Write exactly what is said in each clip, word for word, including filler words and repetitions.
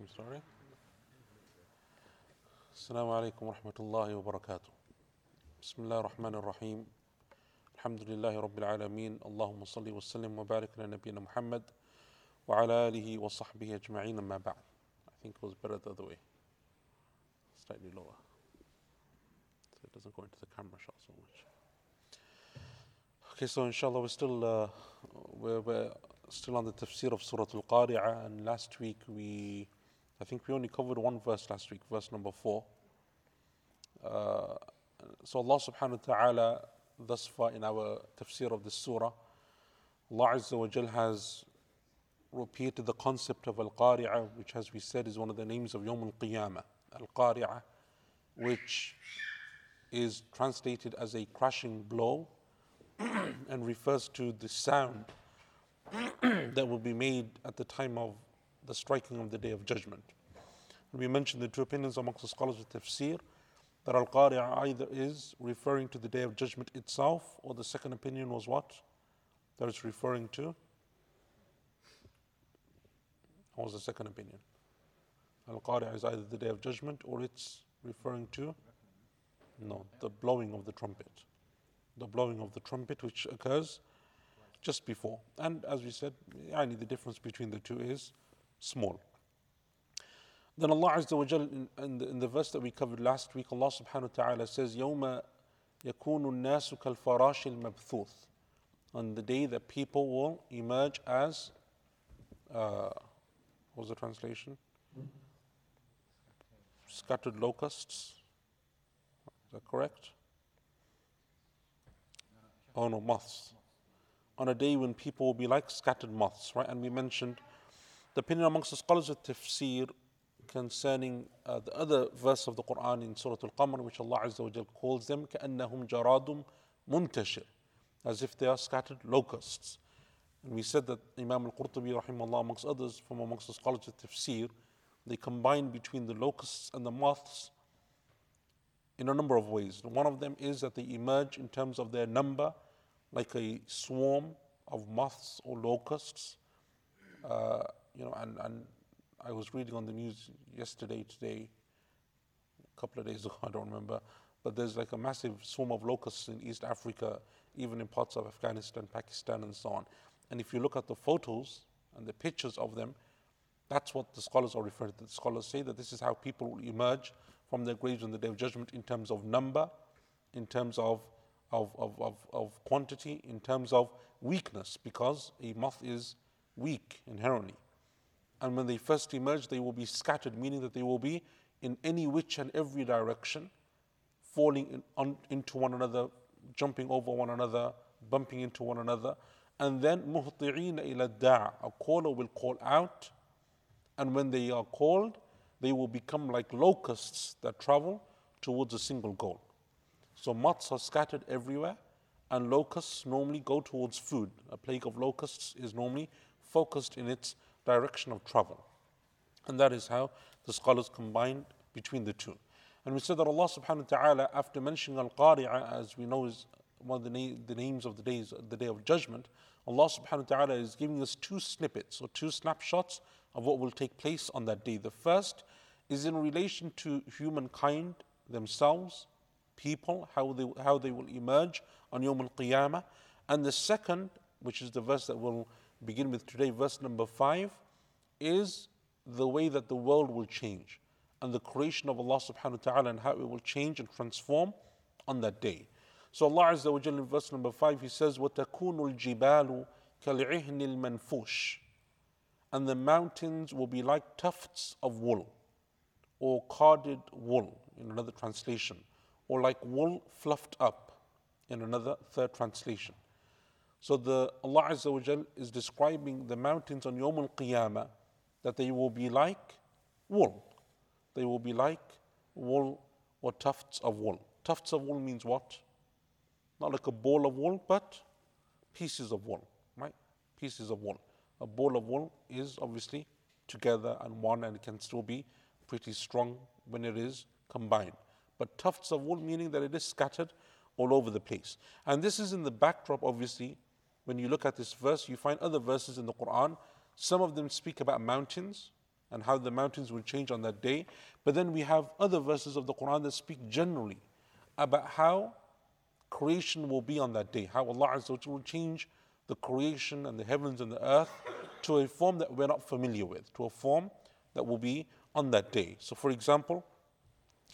I'm sorry. Assalamu alaikum wa rahmatullahi wa barakatuh. Bismillah ar-Rahman ar-Rahim. Alhamdulillahi Rabbil Alameen. Allahumma salli wa sallim wa barik ala Nabiyyina Muhammad wa ala alihi wa sahbihi ajma'een amma ba'd. I think it was better the other way. Slightly lower. So it doesn't go into the camera shot so much. Okay, so inshallah we're still uh, we're, we're still on the tafsir of Surah Al-Qari'ah, and last week we I think we only covered one verse last week, verse number four. Uh, so Allah subhanahu wa ta'ala thus far in our tafsir of this surah, Allah Azza wa Jal has repeated the concept of Al-Qari'ah, which as we said is one of the names of Yawm Al-Qiyamah. Al-Qari'ah, which is translated as a crashing blow, and refers to the sound that will be made at the time of the striking of the Day of Judgment. We mentioned the two opinions amongst the scholars of tafsir, that Al-Qari'ah either is referring to the Day of Judgment itself, or the second opinion was what? That it's referring to? What was the second opinion? Al-Qari'ah is either the Day of Judgment, or it's referring to? No, the blowing of the trumpet. The blowing of the trumpet, which occurs just before. And as we said, only the difference between the two is small. Then Allah Azza wa Jal, in, in, the, in the verse that we covered last week, Allah subhanahu wa ta'ala says, يَوْمَ يَكُونُ النَّاسُ كَالْفَرَاشِ الْمَبْثُوثِ. On the day that people will emerge as, uh, what was the translation? Scattered locusts. Is that correct? Oh no, moths. On a day when people will be like scattered moths, right? And we mentioned the opinion amongst the scholars of tafsir concerning uh, the other verse of the Quran in Surah Al-Qamar, which Allah Azza wa Jal calls them كَأَنَّهُمْ جَرَادٌ مُنْتَشِرٌ, as if they are scattered locusts. And we said that Imam Al-Qurtubi rahimahullah, amongst others from amongst the scholars of tafsir, they combine between the locusts and the moths in a number of ways. One of them is that they emerge in terms of their number, like a swarm of moths or locusts. Uh, you know, and, and I was reading on the news yesterday, today, a couple of days ago, I don't remember, but there's like a massive swarm of locusts in East Africa, even in parts of Afghanistan, Pakistan, and so on. And if you look at the photos and the pictures of them, that's what the scholars are referring to. The scholars say that this is how people will emerge from their graves on the Day of Judgment in terms of number, in terms of of, of, of of quantity, in terms of weakness, because a moth is weak inherently. And when they first emerge, they will be scattered, meaning that they will be in any which and every direction, falling in, on, into one another, jumping over one another, bumping into one another. And then, muhti'ina ila da'a, a caller will call out, and when they are called, they will become like locusts that travel towards a single goal. So moths are scattered everywhere, and locusts normally go towards food. A plague of locusts is normally focused in its direction of travel. And that is how the scholars combined between the two. And we said that Allah subhanahu wa ta'ala, after mentioning Al-Qari'ah, as we know is one of the, na- the names of the days, the Day of Judgment, Allah subhanahu wa ta'ala is giving us two snippets or two snapshots of what will take place on that day. The first is in relation to humankind themselves, people, how they how they will emerge on Yawm Al-Qiyamah. And the second, which is the verse that we'll begin with today, verse number five, is the way that the world will change and the creation of Allah subhanahu wa ta'ala and how it will change and transform on that day. So Allah Azza wa Jalla in verse number five, He says, وَتَكُونُ الْجِبَالُ كَالْعِهْنِ الْمَنْفُوشِ. And the mountains will be like tufts of wool, or carded wool in another translation, or like wool fluffed up in another third translation. So the Allah Azza wa Jal is describing the mountains on Yawm Al-Qiyamah, that they will be like wool. They will be like wool or tufts of wool. Tufts of wool means what? Not like a ball of wool, but pieces of wool, right? Pieces of wool. A ball of wool is obviously together and one, and it can still be pretty strong when it is combined. But tufts of wool, meaning that it is scattered all over the place. And this is in the backdrop, obviously. When you look at this verse, you find other verses in the Quran. Some of them speak about mountains, and how the mountains will change on that day. But then we have other verses of the Quran that speak generally about how creation will be on that day, how Allah Azza wa Jalla will change the creation and the heavens and the earth to a form that we're not familiar with, to a form that will be on that day. So for example,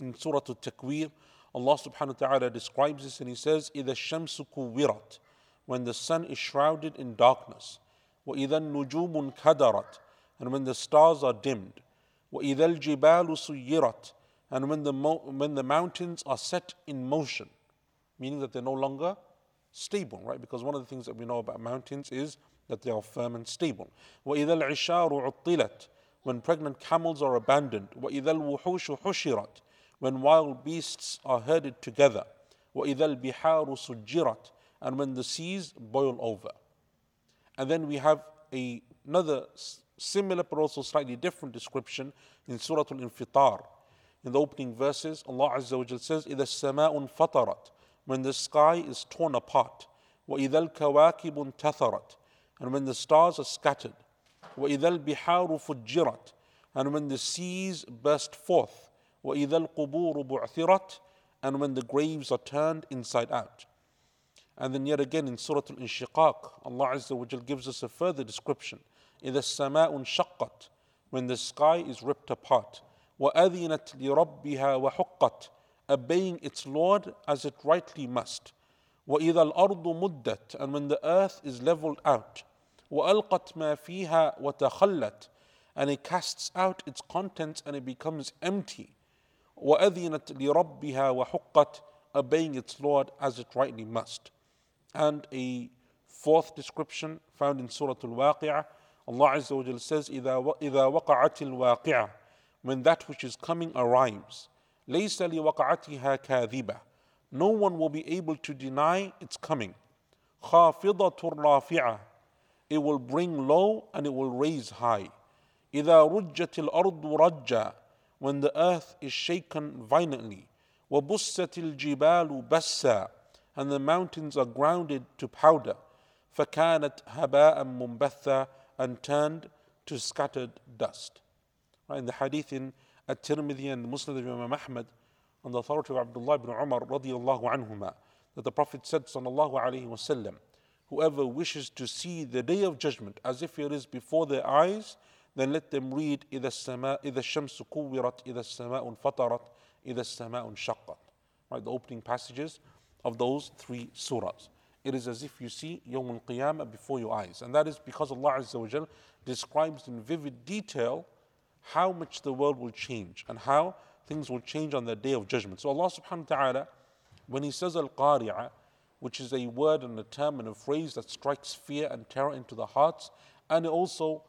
in Surah Al-Takwir, Allah subhanahu wa ta'ala describes this and He says, إِذَا الشَّمْسُ كُوِّرَتْ, when the sun is shrouded in darkness. وَإِذَا النُّجُومُ انْكَدَرَتْ, and when the stars are dimmed. وَإِذَا الْجِبَالُ سُيِّرَتْ, and when the, mo- when the mountains are set in motion, meaning that they're no longer stable, right? Because one of the things that we know about mountains is that they are firm and stable. وَإِذَا الْعِشَارُ عُطِّلَتْ, when pregnant camels are abandoned. وَإِذَا الْوُحُوشُ حُشِرَتْ, when wild beasts are herded together. وَإِذَا الْبِحَارُ سُجِّرَتْ, and when the seas boil over. And then we have a, another similar but also slightly different description in Surah Al-Infitar. In the opening verses, Allah Azza wa Jalla says, إِذَا السَّمَاءُ انْفَطَرَتْ, when the sky is torn apart. وَإِذَا الْكَوَاكِبُ انْتَثَرَتْ, and when the stars are scattered. وَإِذَا الْبِحَارُ فُجِّرَتْ, and when the seas burst forth. وَإِذَا الْقُبُورُ بُعْثِرَتْ, and when the graves are turned inside out. And then yet again in Surah Al-Inshiqaq, Allah Azza wa Jal gives us a further description. إِذَا السَّمَاءُ انْشَقَّتْ, when the sky is ripped apart. وَأَذِنَتْ لِرَبِّهَا وَحُقَّتْ, obeying its Lord as it rightly must. وَإِذَا الْأَرْضُ مُدَّتْ, and when the earth is leveled out. وَأَلْقَتْ مَا فِيهَا وَتَخَلَّتْ, and it casts out its contents and it becomes empty. وَأَذِنَتْ لِرَبِّهَا وَحُقَّتْ, obeying its Lord as it rightly must. And a fourth description found in Surah Al-Waq'i'ah. Allah Azza wa Jalla says, إِذَا وَقَعَتِ الْوَاقِعَةِ, when that which is coming arrives. لَيْسَ لِوَقَعَتِهَا كَاذِبَةِ, no one will be able to deny its coming. خَافِضَةٌ رَافِعَةٌ, it will bring low and it will raise high. إِذَا رُجَّتِ الْأَرْضُ رَجَّةٌ, when the earth is shaken violently. وَبُسَّتِ الْجِبَالُ بَسَّةٌ, and the mountains are grounded to powder. فَكَانَتْ هَبَاءً مُنْبَثًّا, and turned to scattered dust. Right, in the hadith in At-Tirmidhi and Musnad of Imam Ahmad, on the authority of Abdullah ibn Umar radiyallahu anhuma, that the Prophet said sallallahu alayhi wasallam, whoever wishes to see the day of judgment as if it is before their eyes, then let them read إِذَا السَّمَاءُ إِذَا الشَّمْسُ كُوِّرَتْ إِذَا السَّمَاءُ انْفَطَرَتْ إِذَا السَّمَاءُ انْشَقَّتْ. Right, the opening passages of those three surahs. It is as if you see Yawm Al-Qiyamah before your eyes. And that is because Allah Azza wa Jal describes in vivid detail how much the world will change and how things will change on the Day of Judgment. So Allah subhanahu wa ta'ala, when He says Al-Qari'ah, which is a word and a term and a phrase that strikes fear and terror into the hearts, and it also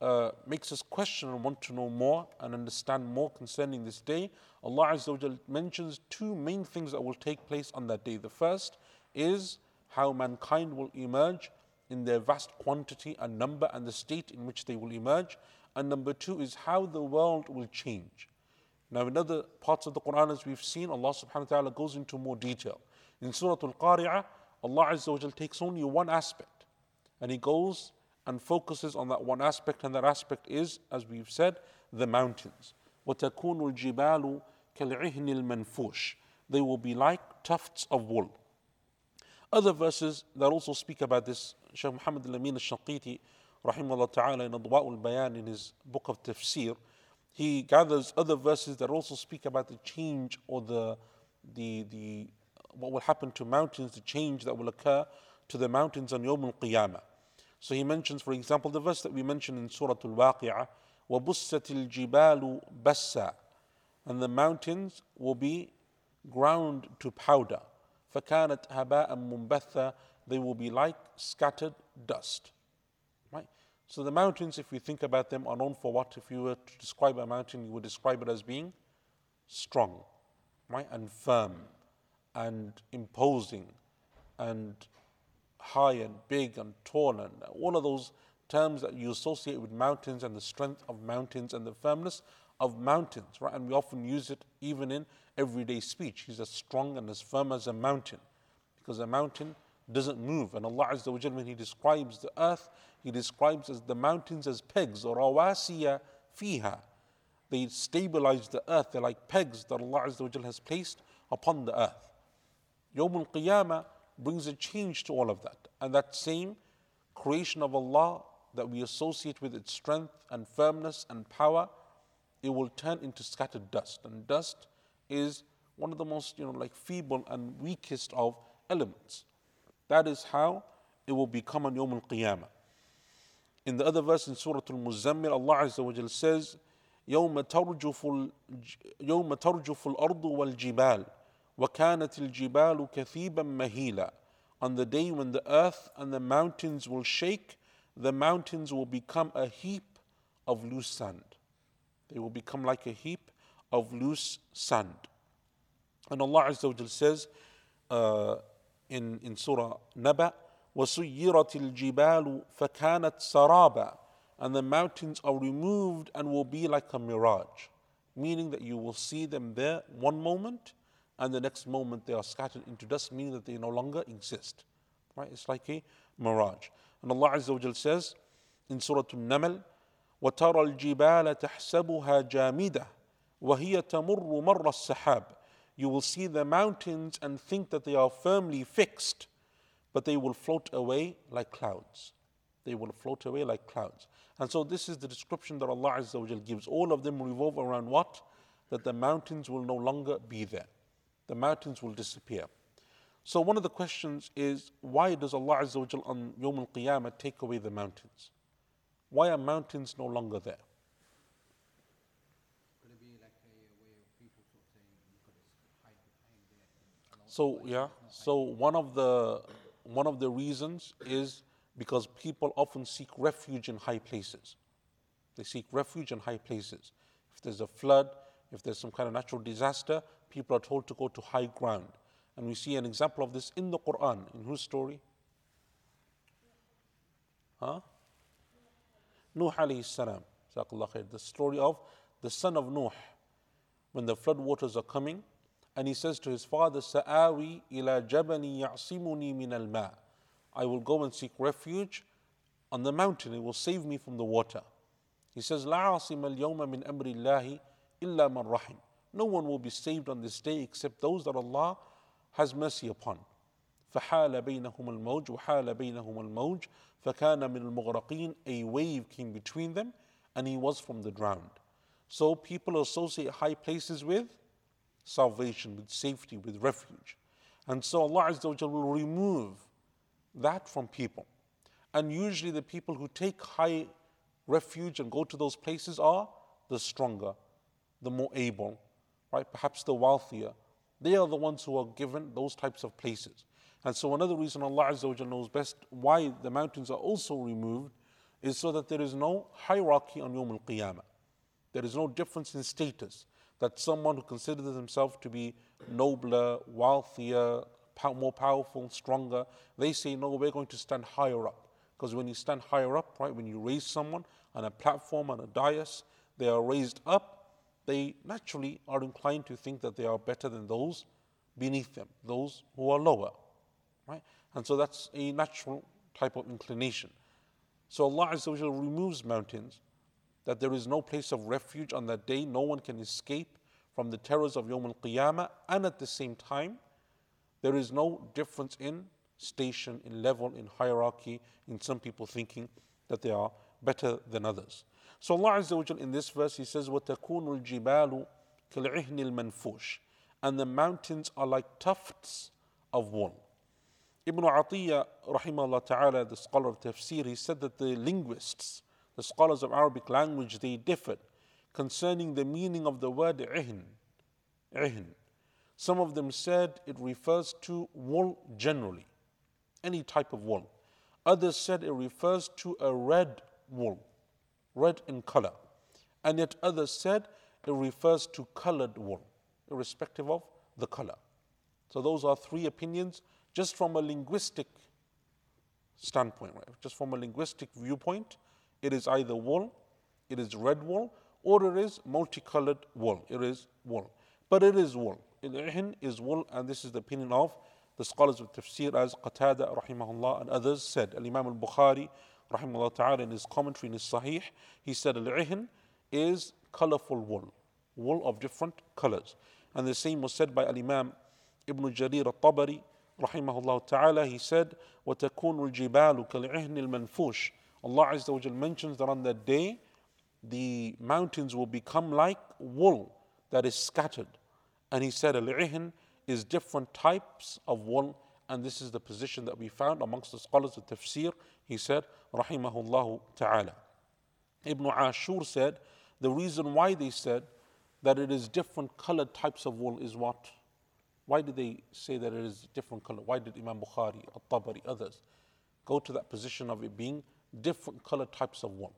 uh, makes us question and want to know more and understand more concerning this day, Allah Azza wa Jal mentions two main things that will take place on that day. The first is how mankind will emerge in their vast quantity and number and the state in which they will emerge. And number two is how the world will change. Now in other parts of the Qur'an, as we've seen, Allah subhanahu wa ta'ala goes into more detail. In Surah Al-Qari'ah, Allah Azza wa Jalla takes only one aspect and He goes and focuses on that one aspect, and that aspect is, as we've said, the mountains. وَتَكُونُ الْجِبَالُ كَالْعِهْنِ الْمَنْفُوشِ, they will be like tufts of wool. Other verses that also speak about this, Shaykh Muhammad al Amin al-Shaqiti rahimahullah ta'ala in Adwa'ul Bayan in his book of tafsir, he gathers other verses that also speak about the change or the, the, the what will happen to mountains, the change that will occur to the mountains on Yawm Al-Qiyamah. So he mentions, for example, the verse that we mentioned in Surah Al-Waqi'ah, وَبُسَّتِ الْجِبَالُ بَسَّا, and the mountains will be ground to powder. فَكَانَتْ هَبَاءً مُنْبَثًّا, they will be like scattered dust. Right? So the mountains, if we think about them, are known for what? If you were to describe a mountain, you would describe it as being strong, right, and firm, and imposing, and high and big and tall, and all of those terms that you associate with mountains and the strength of mountains and the firmness of mountains, right? And we often use it even in everyday speech. He's as strong and as firm as a mountain, because a mountain doesn't move. And Allah Azza wa Jalla, when He describes the earth, He describes as the mountains as pegs, or rawasiya fiha. They stabilize the earth. They're like pegs that Allah Azza wa Jal has placed upon the earth. Yawm Al-Qiyamah brings a change to all of that. And that same creation of Allah that we associate with its strength and firmness and power, it will turn into scattered dust. And dust is one of the most, you know, like feeble and weakest of elements. That is how it will become on Yawm Al-Qiyamah. In the other verse in Surah Al-Muzammil, Allah Azza wa Jal says, يَوْمَ تَرْجُفُ الْأَرْضُ وَالْجِبَالُ وَكَانَتِ الْجِبَالُ كَثِيبًا مَهِيلًا. On the day when the earth and the mountains will shake, the mountains will become a heap of loose sand. They will become like a heap of loose sand. And Allah Azza wa Jal says uh, in, in Surah Naba, وَسُيِّرَتِ الْجِبَالُ فَكَانَتْ سَرَابًا. And the mountains are removed and will be like a mirage, meaning that you will see them there one moment and the next moment they are scattered into dust, meaning that they no longer exist. Right? It's like a mirage. And Allah Azza wa Jal says in Surah An-Naml, وَتَرَى الْجِبَالَ تَحْسَبُهَا جَامِدَةً وَهِيَ تَمُرُّ مَرَّ السَّحَابِ. You will see the mountains and think that they are firmly fixed, but they will float away like clouds. They will float away like clouds. And so this is the description that Allah Azza wa Jal gives. All of them revolve around what? That the mountains will no longer be there. The mountains will disappear. So one of the questions is, why does Allah Azza wa Jal on Yawm Al-Qiyamah take away the mountains? Why are mountains no longer there? Could it be like a way of people sort of saying you could hide behind there? So yeah, so one of the One of the reasons is because people often seek refuge in high places. They seek refuge in high places. If there's a flood, if there's some kind of natural disaster, people are told to go to high ground. And we see an example of this in the Quran. In whose story? Huh? Nuh alayhi salam. The story of the son of Nuh, when the flood waters are coming. And he says to his father, Sa'awi ila jabani ya'simuni min al-ma. I will go and seek refuge on the mountain. It will save me from the water. He says, La asima al-yawma min amri Allahi illa man rahim. No one will be saved on this day except those that Allah has mercy upon. فَحَالَ بَيْنَهُمَ الْمَوْجُ وَحَالَ بَيْنَهُمَ الْمَوْجُ فَكَانَ مِنَ الْمُغْرَقِينَ. A wave came between them and he was from the drowned. So people associate high places with salvation, with safety, with refuge. And so Allah Azza wa Jal will remove that from people. And usually the people who take high refuge and go to those places are the stronger, the more able, right? Perhaps the wealthier. They are the ones who are given those types of places. And so another reason Allah Azza wa Jal knows best why the mountains are also removed is so that there is no hierarchy on Yawm Al-Qiyamah. There is no difference in status, that someone who considers himself to be nobler, wealthier, pow- more powerful, stronger, they say, no, we're going to stand higher up. Because when you stand higher up, right, when you raise someone on a platform, on a dais, they are raised up, they naturally are inclined to think that they are better than those beneath them, those who are lower, right? And so that's a natural type of inclination. So Allah Azza wa Jalla removes mountains, that there is no place of refuge on that day. No one can escape from the terrors of Yawm Al-Qiyamah. And at the same time, there is no difference in station, in level, in hierarchy, in some people thinking that they are better than others. So Allah Azza wa Jal in this verse, He says, وَتَكُونُ الْجِبَالُ كَالْعِهْنِ الْمَنْفُوشِ. And the mountains are like tufts of wool. Ibn Atiyah, rahimahullah ta'ala, the scholar of tafsir, he said that the linguists, the scholars of Arabic language, they differed concerning the meaning of the word ihn. Ihn. Some of them said it refers to wool generally, any type of wool. Others said it refers to a red wool, red in color. And yet others said it refers to colored wool, irrespective of the color. So those are three opinions just from a linguistic standpoint, right? Just from a linguistic viewpoint. It is either wool, it is red wool, or it is multicolored wool. It is wool. But it is wool. Al-Ihn is wool, and this is the opinion of the scholars of tafsir, as Qatada, rahimahullah, and others said. Al-Imam al-Bukhari, rahimahullah ta'ala, in his commentary in his Sahih, he said, Al-Ihn is colourful wool, wool of different colours. And the same was said by Al-Imam Ibn Jarir al-Tabari, rahimahullah ta'ala. He said, وَتَكُونُ الْجِبَالُ كَالْعِهْنِ الْمَنْفُوشِ. Allah Azza wa Jal mentions that on that day, the mountains will become like wool that is scattered. And he said, al-ihn is different types of wool, and this is the position that we found amongst the scholars of tafsir. He said, rahimahullahu ta'ala. Ibn Ashur said, the reason why they said that it is different colored types of wool is what? Why did they say that it is different color? Why did Imam Bukhari, At-Tabari, others go to that position of it being different colored types of wool?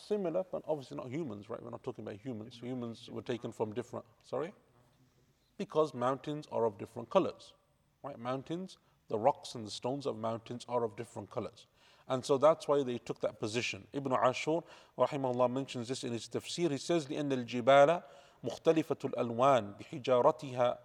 Similar, but obviously not humans, right? We're not talking about humans. Humans were taken from different, sorry? Because mountains are of different colors, right? Mountains, the rocks and the stones of mountains are of different colors. And so that's why they took that position. Ibn Ashur, rahimahullah, mentions this in his tafsir. He says, لِأَنَّ الْجِبَالَ مُخْتَلِفَةُ الْأَلْوَانِ بِحِجَارَتِهَا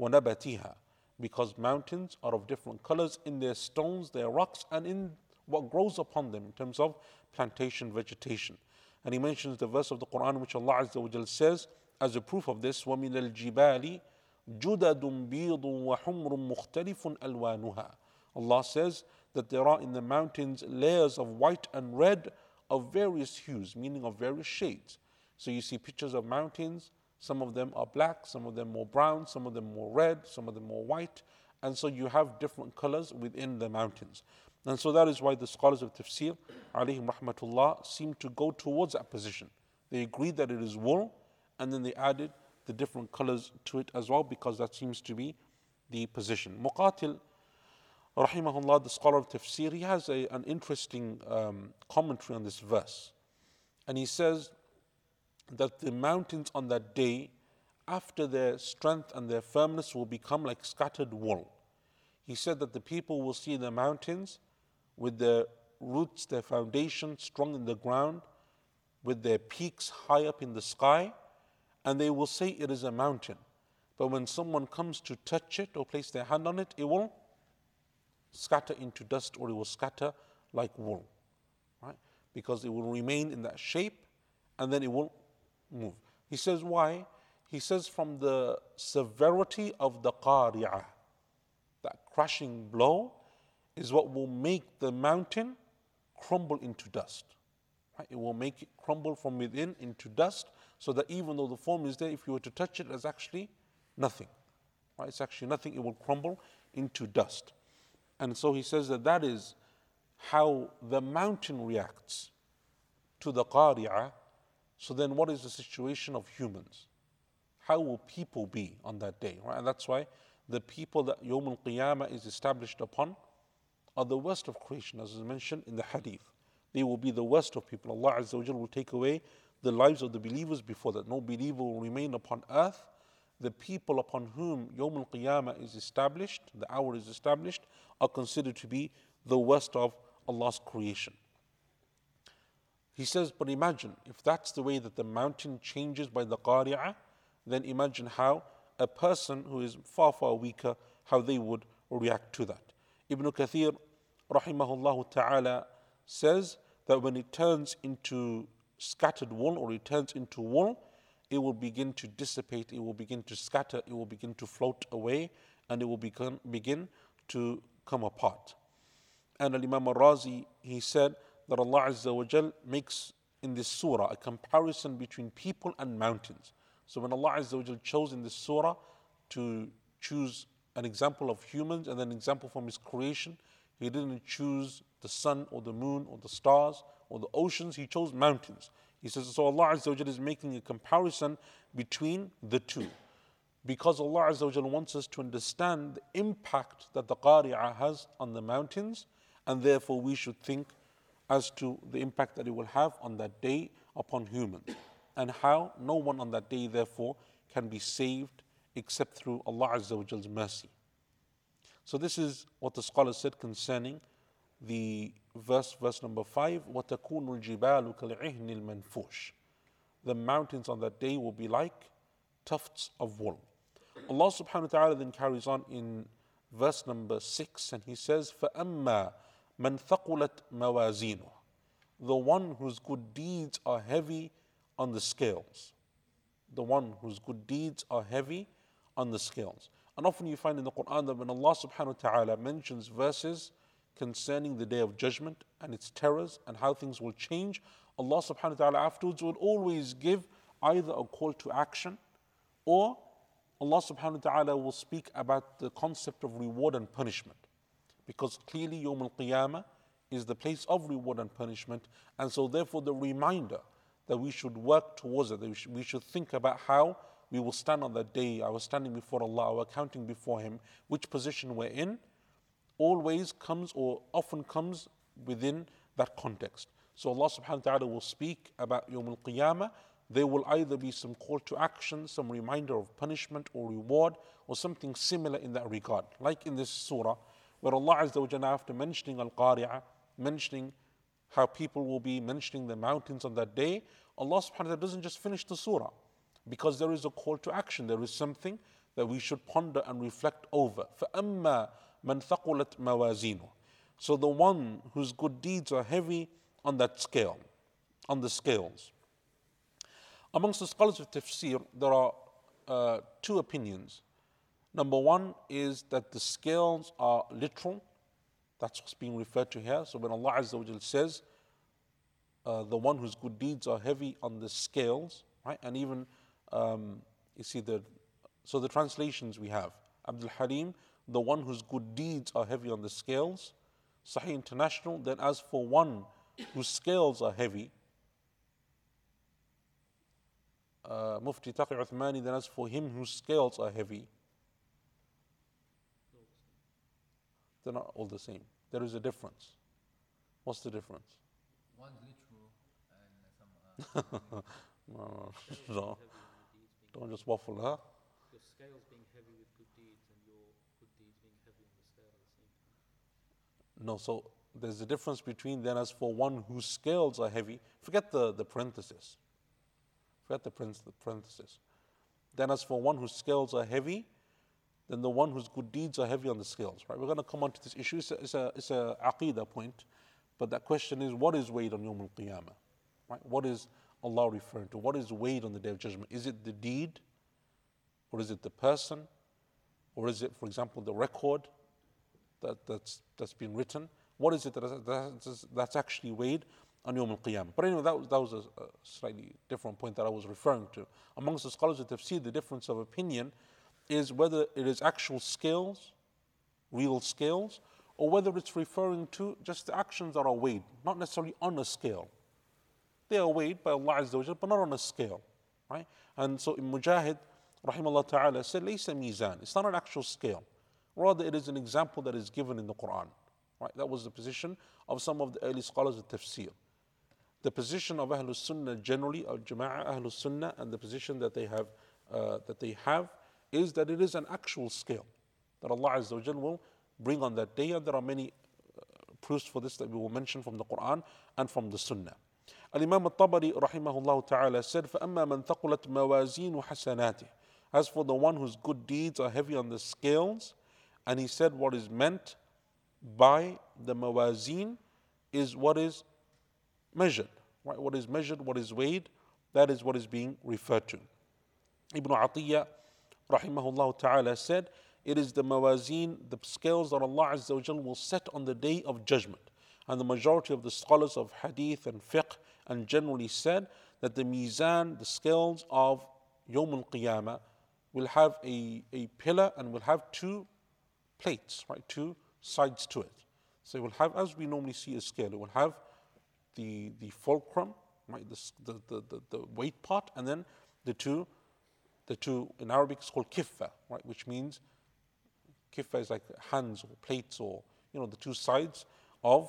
وَنَبَتِهَا. Because mountains are of different colors in their stones, their rocks, and in what grows upon them in terms of plantation, vegetation. And he mentions the verse of the Quran which Allah Azza wa Jal says as a proof of this, وَمِنَ الْجِبَالِ جُدَدٌ بِيضٌ وَحُمْرٌ مُخْتَلِفٌ أَلْوَانُهَا. Allah says that there are in the mountains layers of white and red of various hues, meaning of various shades. So you see pictures of mountains, some of them are black, some of them more brown, some of them more red, some of them more white, and so you have different colors within the mountains. And so that is why the scholars of tafsir, alayhim rahmatullah, seem to go towards that position. They agree that it is wool, and then they added the different colors to it as well, because that seems to be the position. Muqatil, rahimahullah, the scholar of tafsir, he has a, an interesting um, commentary on this verse. And he says that the mountains on that day, after their strength and their firmness, will become like scattered wool. He said that the people will see the mountains with their roots, their foundation strong in the ground, with their peaks high up in the sky, and they will say it is a mountain. But when someone comes to touch it or place their hand on it, it will scatter into dust, or it will scatter like wool, right? Because it will remain in that shape, and then it will move. He says why? He says from the severity of the qari'ah. That crushing blow is what will make the mountain crumble into dust. Right? It will make it crumble from within into dust, so that even though the form is there, if you were to touch it, it's actually nothing. Right? It's actually nothing. It will crumble into dust. And so he says that that is how the mountain reacts to the qari'ah. So then what is the situation of humans? How will people be on that day? Right? And that's why the people that Yawm Al-Qiyamah is established upon are the worst of creation, as is mentioned in the hadith. They will be the worst of people. Allah Azza wa Jal will take away the lives of the believers before that. No believer will remain upon earth. The people upon whom Yawm Al-Qiyamah is established, the hour is established, are considered to be the worst of Allah's creation. He says, but imagine, if that's the way that the mountain changes by the qari'ah, then imagine how a person who is far, far weaker, how they would react to that. Ibn Kathir, rahimahullah ta'ala, says that when it turns into scattered wool, or it turns into wool, it will begin to dissipate, it will begin to scatter, it will begin to float away, and it will become, begin to come apart. And Al-Imam al-Razi, he said that Allah Azza wa Jal makes in this surah a comparison between people and mountains. So when Allah Azza wa Jal chose in this surah to choose an example of humans and an example from His creation, He didn't choose the sun or the moon or the stars or the oceans. He chose mountains. He says, so Allah Azza wa Jal is making a comparison between the two, because Allah Azza wa Jal wants us to understand the impact that the qari'ah has on the mountains, and therefore we should think as to the impact that it will have on that day upon humans, and how no one on that day, therefore, can be saved except through Allah Azza wa Jal's mercy. So this is what the scholar said concerning the verse, verse number five, وَتَكُونُ الْجِبَالُ كَالْعِهْنِ الْمَنْفُوشِ. The mountains on that day will be like tufts of wool. Allah subhanahu wa ta'ala then carries on in verse number six, and he says, فَأَمَّا مَنْ ثَقُلَتْ مَوَازِينُهُ, the one whose good deeds are heavy on the scales. The one whose good deeds are heavy on the scales. And often you find in the Quran that when Allah subhanahu wa ta'ala mentions verses concerning the Day of Judgment and its terrors and how things will change, Allah subhanahu wa ta'ala afterwards will always give either a call to action, or Allah subhanahu wa ta'ala will speak about the concept of reward and punishment. Because clearly Yawm Al-Qiyamah is the place of reward and punishment, and so therefore the reminder that we should work towards it, that we should, we should think about how we will stand on that day, our standing before Allah, our accounting before Him, which position we're in, always comes or often comes within that context. So Allah subhanahu wa ta'ala will speak about Yawm Al-Qiyamah. There will either be some call to action, some reminder of punishment or reward, or something similar in that regard. Like in this surah, where Allah Azza wa Jalla, after mentioning Al-Qari'ah, mentioning how people will be, mentioning the mountains on that day, Allah subhanahu wa ta'ala doesn't just finish the surah, because there is a call to action, there is something that we should ponder and reflect over. فَأَمَّا مَنْ ثَقُلَتْ مَوَازِينُهُ, so the one whose good deeds are heavy on that scale, on the scales. Amongst the scholars of tafsir, there are uh, two opinions. Number one is that the scales are literal. That's what's being referred to here. So when Allah Azza wa Jalla says, uh, the one whose good deeds are heavy on the scales, right? And even, um, you see, the so the translations we have, Abdul Halim, the one whose good deeds are heavy on the scales, Sahih International, then as for one whose scales are heavy, uh, Mufti Taqi Uthmani, then as for him whose scales are heavy. They're not all the same. There is a difference. What's the difference? One's literal and some are... no, no, no. Don't just waffle, huh? Your scales being heavy with good deeds and your good deeds being heavy on the scale at the same time. No, so there's a difference between then as for one whose scales are heavy. Forget the, the parenthesis. Forget the parenthesis. Then as for one whose scales are heavy, then the one whose good deeds are heavy on the scales, right? We're going to come on to this issue. It's a, it's a, it's a aqeedah point, but that question is, what is weighed on Yawm Al-Qiyamah, right? What is Allah referring to? What is weighed on the Day of Judgment? Is it the deed, or is it the person, or is it, for example, the record that, that's, that's been written? What is it that, that's, that's actually weighed on Yawm Al-Qiyamah? But anyway, that was, that was a, a slightly different point that I was referring to. Amongst the scholars of tafsir, the difference of opinion is whether it is actual scales, real scales, or whether it's referring to just the actions that are weighed, not necessarily on a scale. They are weighed by Allah Azza wa Jalla, but not on a scale, right? And so in Mujahid, rahimahullah ta'ala, said, Laysa mizan, it's not an actual scale. Rather, it is an example that is given in the Quran, right? That was the position of some of the early scholars of tafsir. The position of Ahlul Sunnah generally, or Jama'ah Ahlul Sunnah, and the position that they have, uh, that they have, is that it is an actual scale that Allah Azza wa Jalla will bring on that day, and there are many uh, proofs for this that we will mention from the Quran and from the Sunnah. Al-Imam al-Tabari rahimahullah ta'ala said, فَأَمَّا مَنْ ثَقُلَتْ مَوَازِينُ حَسَنَاتِهِ, as for the one whose good deeds are heavy on the scales, and he said what is meant by the mawazin is what is measured, right? What is measured, what is weighed, that is what is being referred to. Ibn Atiyah rahimahullah ta'ala said, it is the mawazin, the scales that Allah Azza wa Jalla will set on the Day of Judgment. And the majority of the scholars of hadith and fiqh and generally said that the mizan, the scales of Yawm Al-Qiyamah, will have a, a pillar and will have two plates, right, two sides to it. So it will have, as we normally see a scale, it will have the, the fulcrum, right, the, the, the, the weight part, and then the two The two, in Arabic, it's called kiffa, right? Which means kiffa is like hands or plates or, you know, the two sides of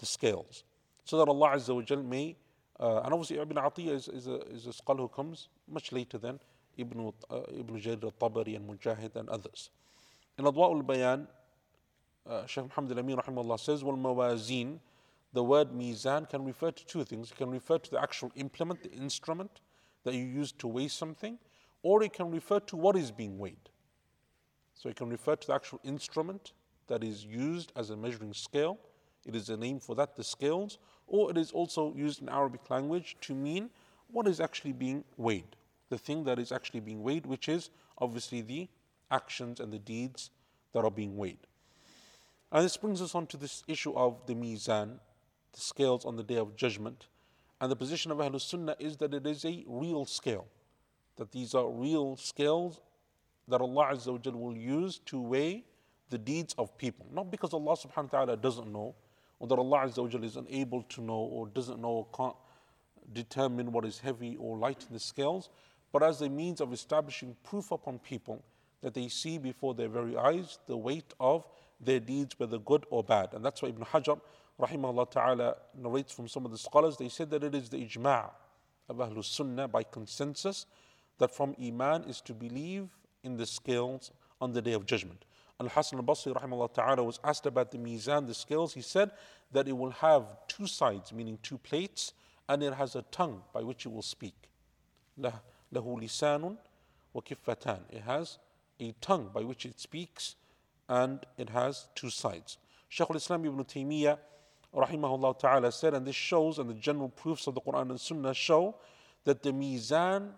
the scales. So that Allah Azza wa Jalla may, uh, and obviously Ibn Atiyah is, is, a, is a scholar who comes much later than Ibn, uh, Ibn Jarir al-Tabari and Mujahid and others. In Adwa'ul Bayan, uh, Shaykh Muhammad al Amin al-Shaqiti says, well, mawazin, the word mizan can refer to two things. It can refer to the actual implement, the instrument that you use to weigh something, or it can refer to what is being weighed. So it can refer to the actual instrument that is used as a measuring scale. It is a name for that, the scales, or it is also used in Arabic language to mean what is actually being weighed, the thing that is actually being weighed, which is obviously the actions and the deeds that are being weighed. And this brings us on to this issue of the mizan, the scales on the Day of Judgment. And the position of Ahlul Sunnah is that it is a real scale, that these are real scales that Allah Azza wa Jal will use to weigh the deeds of people. Not because Allah subhanahu wa ta'ala doesn't know, or that Allah Azza wa Jal is unable to know, or doesn't know, or can't determine what is heavy or light in the scales, but as a means of establishing proof upon people that they see before their very eyes the weight of their deeds, whether good or bad. And that's why Ibn Hajar, rahimahullah ta'ala, narrates from some of the scholars, they said that it is the ijma' of Ahlus Sunnah by consensus, that from Iman is to believe in the scales on the Day of Judgment. Al-Hasan al-Basri, rahimahullah ta'ala, was asked about the mizan, the scales. He said that it will have two sides, meaning two plates, and it has a tongue by which it will speak. Lahu lisanun wa kiffatan. It has a tongue by which it speaks, and it has two sides. Shaykh al-Islam Ibn Taymiyyah, rahimahullah ta'ala, said, and this shows, and the general proofs of the Quran and Sunnah show, that the mizan,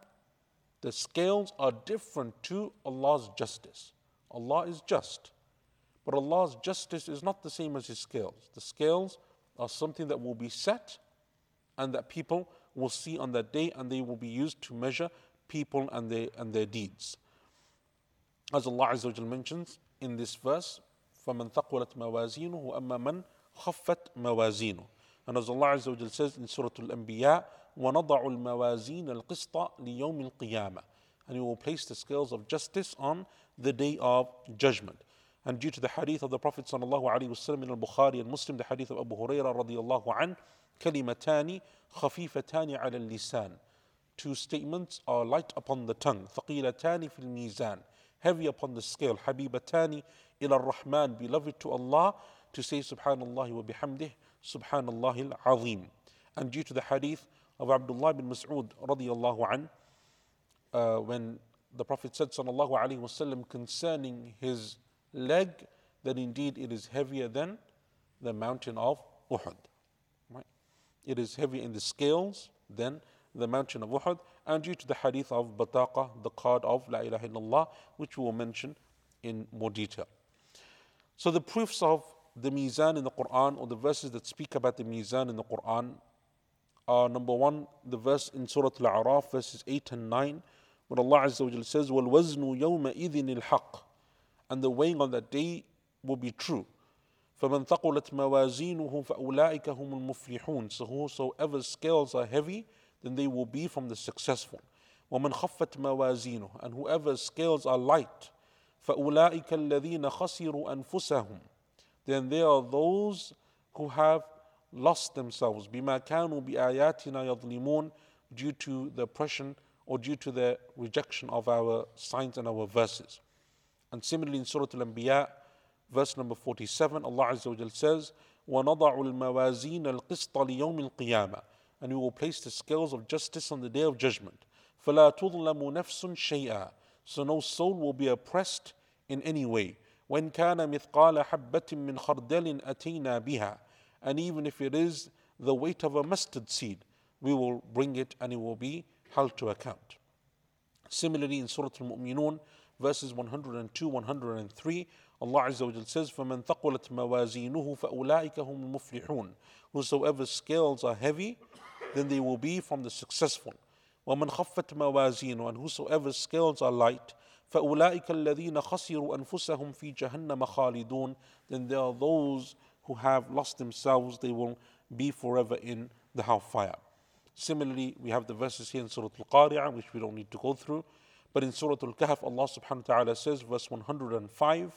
the scales, are different to Allah's justice. Allah is just, but Allah's justice is not the same as His scales. The scales are something that will be set and that people will see on that day, and they will be used to measure people and their, and their deeds. As Allah Azza wa Jalla mentions in this verse, فَمَنْ ثَقُلَتْ مَوَازِينُهُ أَمَّا مَنْ خَفَّتْ مَوَازِينُهُ. And as Allah Azza wa Jalla says in Surah Al-Anbiya, وَنَضَعُ الْمَوَازِينَ الْقِسْطَ لِيَوْمِ الْقِيَامَةِ. And He will place the scales of justice on the Day of Judgment. And due to the hadith of the Prophet sallallahu alaihi wasallam in Al-Bukhari and Muslim, the hadith of Abu Huraira radiyallahu anhu, كَلِمَتَانِ خَفِيفَتَانِ عَلَى اللِّسَانِ. Two statements are light upon the tongue, ثَقِيلَتَانِ فِي الْمِيزَانِ, heavy upon the scale, حَبِيبَتَانِ إِلَى الرَّحْمَانِ, beloved to Allah, to say subhanallah wa bihamdih, subhanallah al-azim. And due to the hadith of Abdullah ibn Mas'ud radiyallahu anhu, Uh, when the Prophet said sallallahu alaihi wasallam concerning his leg, that indeed it is heavier than the mountain of Uhud. Right? It is heavier in the scales than the mountain of Uhud, and due to the hadith of Bataqa, the card of La ilaha illallah, which we will mention in more detail. So the proofs of the mizan in the Quran, or the verses that speak about the mizan in the Quran, are number one, the verse in Surah Al-A'raf, verses eight and nine, when Allah Azza wa Jalla says, وَالْوَزْنُ يَوْمَئِذٍ الْحَقِّ. And the weighing on that day will be true. فَمَنْ ثَقُلَتْ مَوَازِينُهُ فَأُولَٰئِكَ هُمُ الْمُفْلِحُونَ. So whosoever scales are heavy, then they will be from the successful. وَمَنْ خَفَّتْ مَوَازِينُهُ. And whoever scales are light, فَأُولَٰئِكَ الَّذِينَ خَسِرُوا أَنفُسَهُم. Then they are those who have lost themselves, بِمَا كَانُوا بِآيَاتِنَا يَظْلِمُونَ, due to the oppression or due to the rejection of our signs and our verses. And similarly in Surah Al-Anbiya, verse number forty-seven, Allah Azza wa Jalla says, وَنَضَعُ الْمَوَازِينَ الْقِسْطَ لِيَوْمِ الْقِيَامَةِ. And we will place the scales of justice on the Day of Judgment. فَلَا تُظْلَمُ نَفْسٌ شَيْئًا. So no soul will be oppressed in any way. وَإِنْ كَانَ مِثْقَالَ حَبَّةٍ مِّنْ خَرْدَلٍ أَتَيْنَا بِهَا. And even if it is the weight of a mustard seed, we will bring it and it will be held to account. Similarly in Surah Al-Mu'minun, verses one hundred two, one hundred three, Allah Azza wa Jalla says, فَمَنْ ثَقُلَتْ مَوَازِينُهُ فَأُولَٰئِكَ هُمُ الْمُفْلِحُونَ. Whosoever scales are heavy, then they will be from the successful. وَمَنْ خَفَّتْ مَوَازِينُهُ. And whosoever scales are light, فَأُولَٰئِكَ الَّذِينَ خَسِرُوا أَنفُسَهُمْ فِي جَهَنَّمَ خَالِدُونَ. Then there are those who have lost themselves, they will be forever in the hellfire. Similarly, we have the verses here in Surah Al-Qari'ah, which we don't need to go through. But in Surah Al-Kahf, Allah subhanahu wa ta'ala says, verse one hundred five,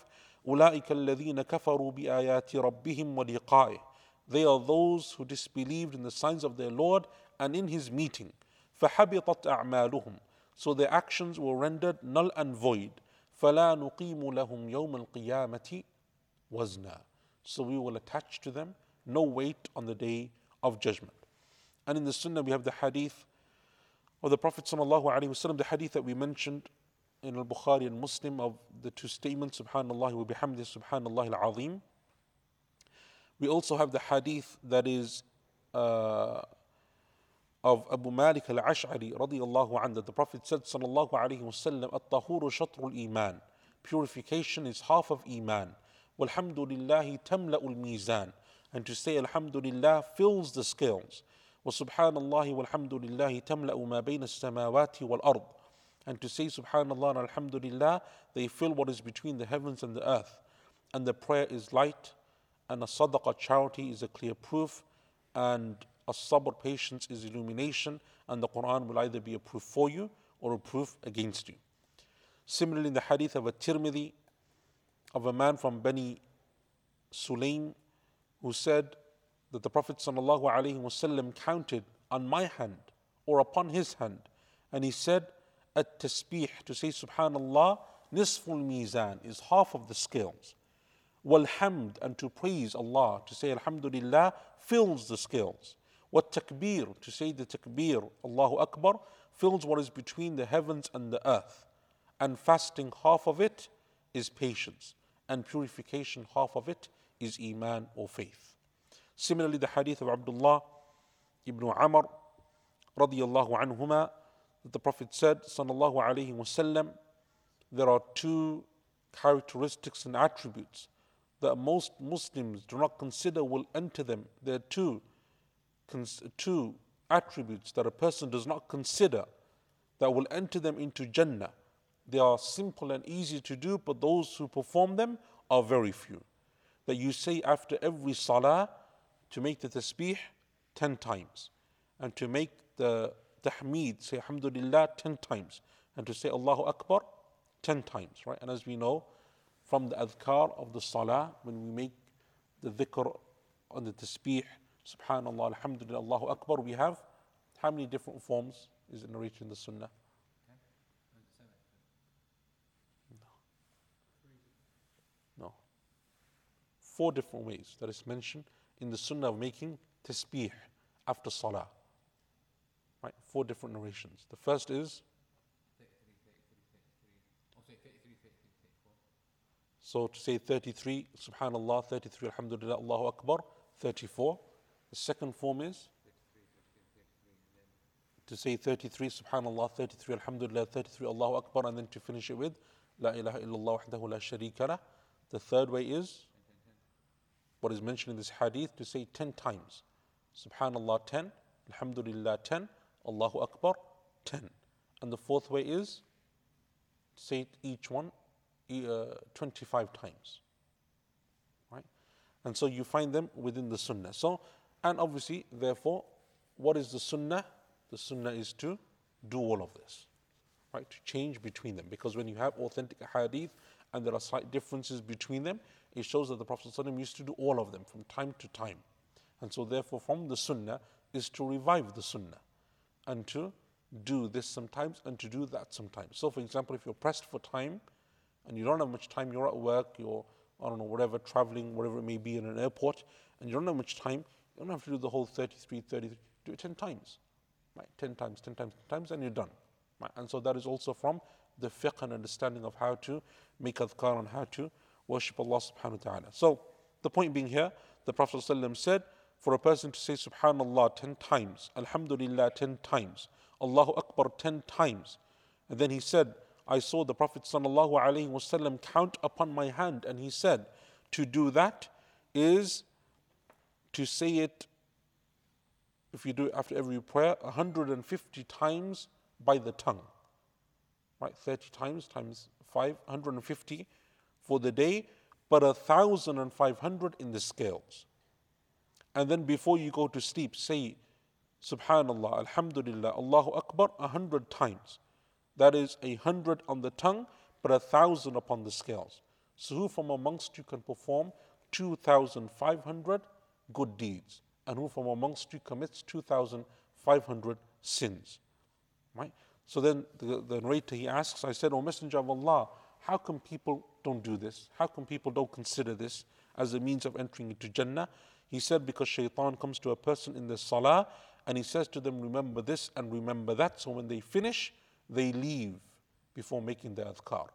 أُولَٰئِكَ الَّذِينَ كَفَرُوا بِآيَاتِ رَبِّهِمْ وَلِقَائِهِ. They are those who disbelieved in the signs of their Lord and in His meeting. فَحَبِطَتْ أَعْمَالُهُمْ. So their actions were rendered null and void. فَلَا نُقِيمُ لَهُمْ يَوْمَ الْقِيَامَةِ وَزْنًا. So we will attach to them no weight on the Day of Judgment. And in the Sunnah we have the hadith of the Prophet sallallahu alaihi wasallam, the hadith that we mentioned in Al-Bukhari and Muslim of the two statements, subhanallah wa bihamdih, subhanallah al-azim. We also have the hadith that is uh, of Abu Malik al-Ash'ari radiyallahu anhu. The Prophet said, sallallahu alayhi wa sallam, at-tahuru shatrul iman. Purification is half of iman. Walhamdulillahi tamla'ul mizan. And to say alhamdulillah fills the scales. Wa subhanallahi walhamdulillahi tamla'u ma bayna as-samawati wal ard. And to say subhanallah and alhamdulillah, they fill what is between the heavens and the earth. And the prayer is light, and a sadaqah, charity, is a clear proof, and a sabr, patience, is illumination, and the Quran will either be a proof for you or a proof against you. Similarly, in the hadith of At-Tirmidhi, of a man from Bani Sulaym, who said that the Prophet ﷺ counted on my hand or upon his hand, and he said, at-tasbih, to say subhanallah, nisful mizan, is half of the scales. Walhamd, and to praise Allah, to say alhamdulillah, fills the scales. Wat takbir, to say the takbir, Allahu Akbar, fills what is between the heavens and the earth. And fasting, half of it is patience, and purification, half of it is iman or faith. Similarly, the hadith of Abdullah ibn Amr radiyallahu anhuma, that the Prophet said, sallallahu alayhi wa sallam, there are two characteristics and attributes that most Muslims do not consider will enter them. There are two, two attributes that a person does not consider that will enter them into Jannah. They are simple and easy to do, but those who perform them are very few. That you say after every salah to make the tasbih ten times, and to make the tahmid, say alhamdulillah, ten times, and to say Allahu Akbar ten times, right? And as we know from the adhkar of the salah, when we make the dhikr on the tasbih, subhanallah, alhamdulillah, Allahu Akbar, we have how many different forms is it narrated in the sunnah? No. No. Four different ways that is mentioned in the sunnah of making tasbih after salah. Right? Four different narrations. The first is, so to say thirty-three, subhanallah, thirty-three, alhamdulillah, Allahu Akbar, thirty-four. The second form is to say thirty-three, subhanallah, thirty-three, alhamdulillah, thirty-three, Allahu Akbar, and then to finish it with la ilaha illallah wahdahu la sharika lah. The third way is what is mentioned in this hadith, to say ten times. Subhanallah ten, alhamdulillah ten, Allahu Akbar ten. And the fourth way is to say each one Uh, twenty-five times, right? And so you find them within the sunnah. So, and obviously, therefore, what is the sunnah? The sunnah is to do all of this, right? To change between them, because when you have authentic hadith and there are slight differences between them, it shows that the Prophet ﷺ used to do all of them from time to time. And so therefore, from the sunnah is to revive the sunnah and to do this sometimes and to do that sometimes. So for example, if you're pressed for time and you don't have much time, you're at work, you're, I don't know, whatever, traveling, whatever it may be, in an airport, and you don't have much time, you don't have to do the whole thirty-three, thirty-three, do it ten times, right? ten times, ten times, ten times, and you're done, right? And so that is also from the fiqh and understanding of how to make adhkar and how to worship Allah subhanahu wa ta'ala. So, the point being here, the Prophet ﷺ said, for a person to say subhanallah ten times, alhamdulillah ten times, Allahu Akbar ten times, and then he said, I saw the Prophet ﷺ count upon my hand, and he said, to do that is to say it, if you do it after every prayer, one hundred fifty times by the tongue. Right, thirty times times five, one hundred fifty for the day, but one thousand five hundred in the scales. And then before you go to sleep, say, subhanallah, alhamdulillah, Allahu Akbar, one hundred times. That is a hundred on the tongue, but a thousand upon the scales. So who from amongst you can perform two thousand five hundred good deeds? And who from amongst you commits two thousand five hundred sins? Right? So then the, the narrator, he asks, I said, O Messenger of Allah, how come people don't do this? How come people don't consider this as a means of entering into Jannah? He said, because shaitan comes to a person in the salah, and he says to them, remember this and remember that. So when they finish, they leave before making the adhkar.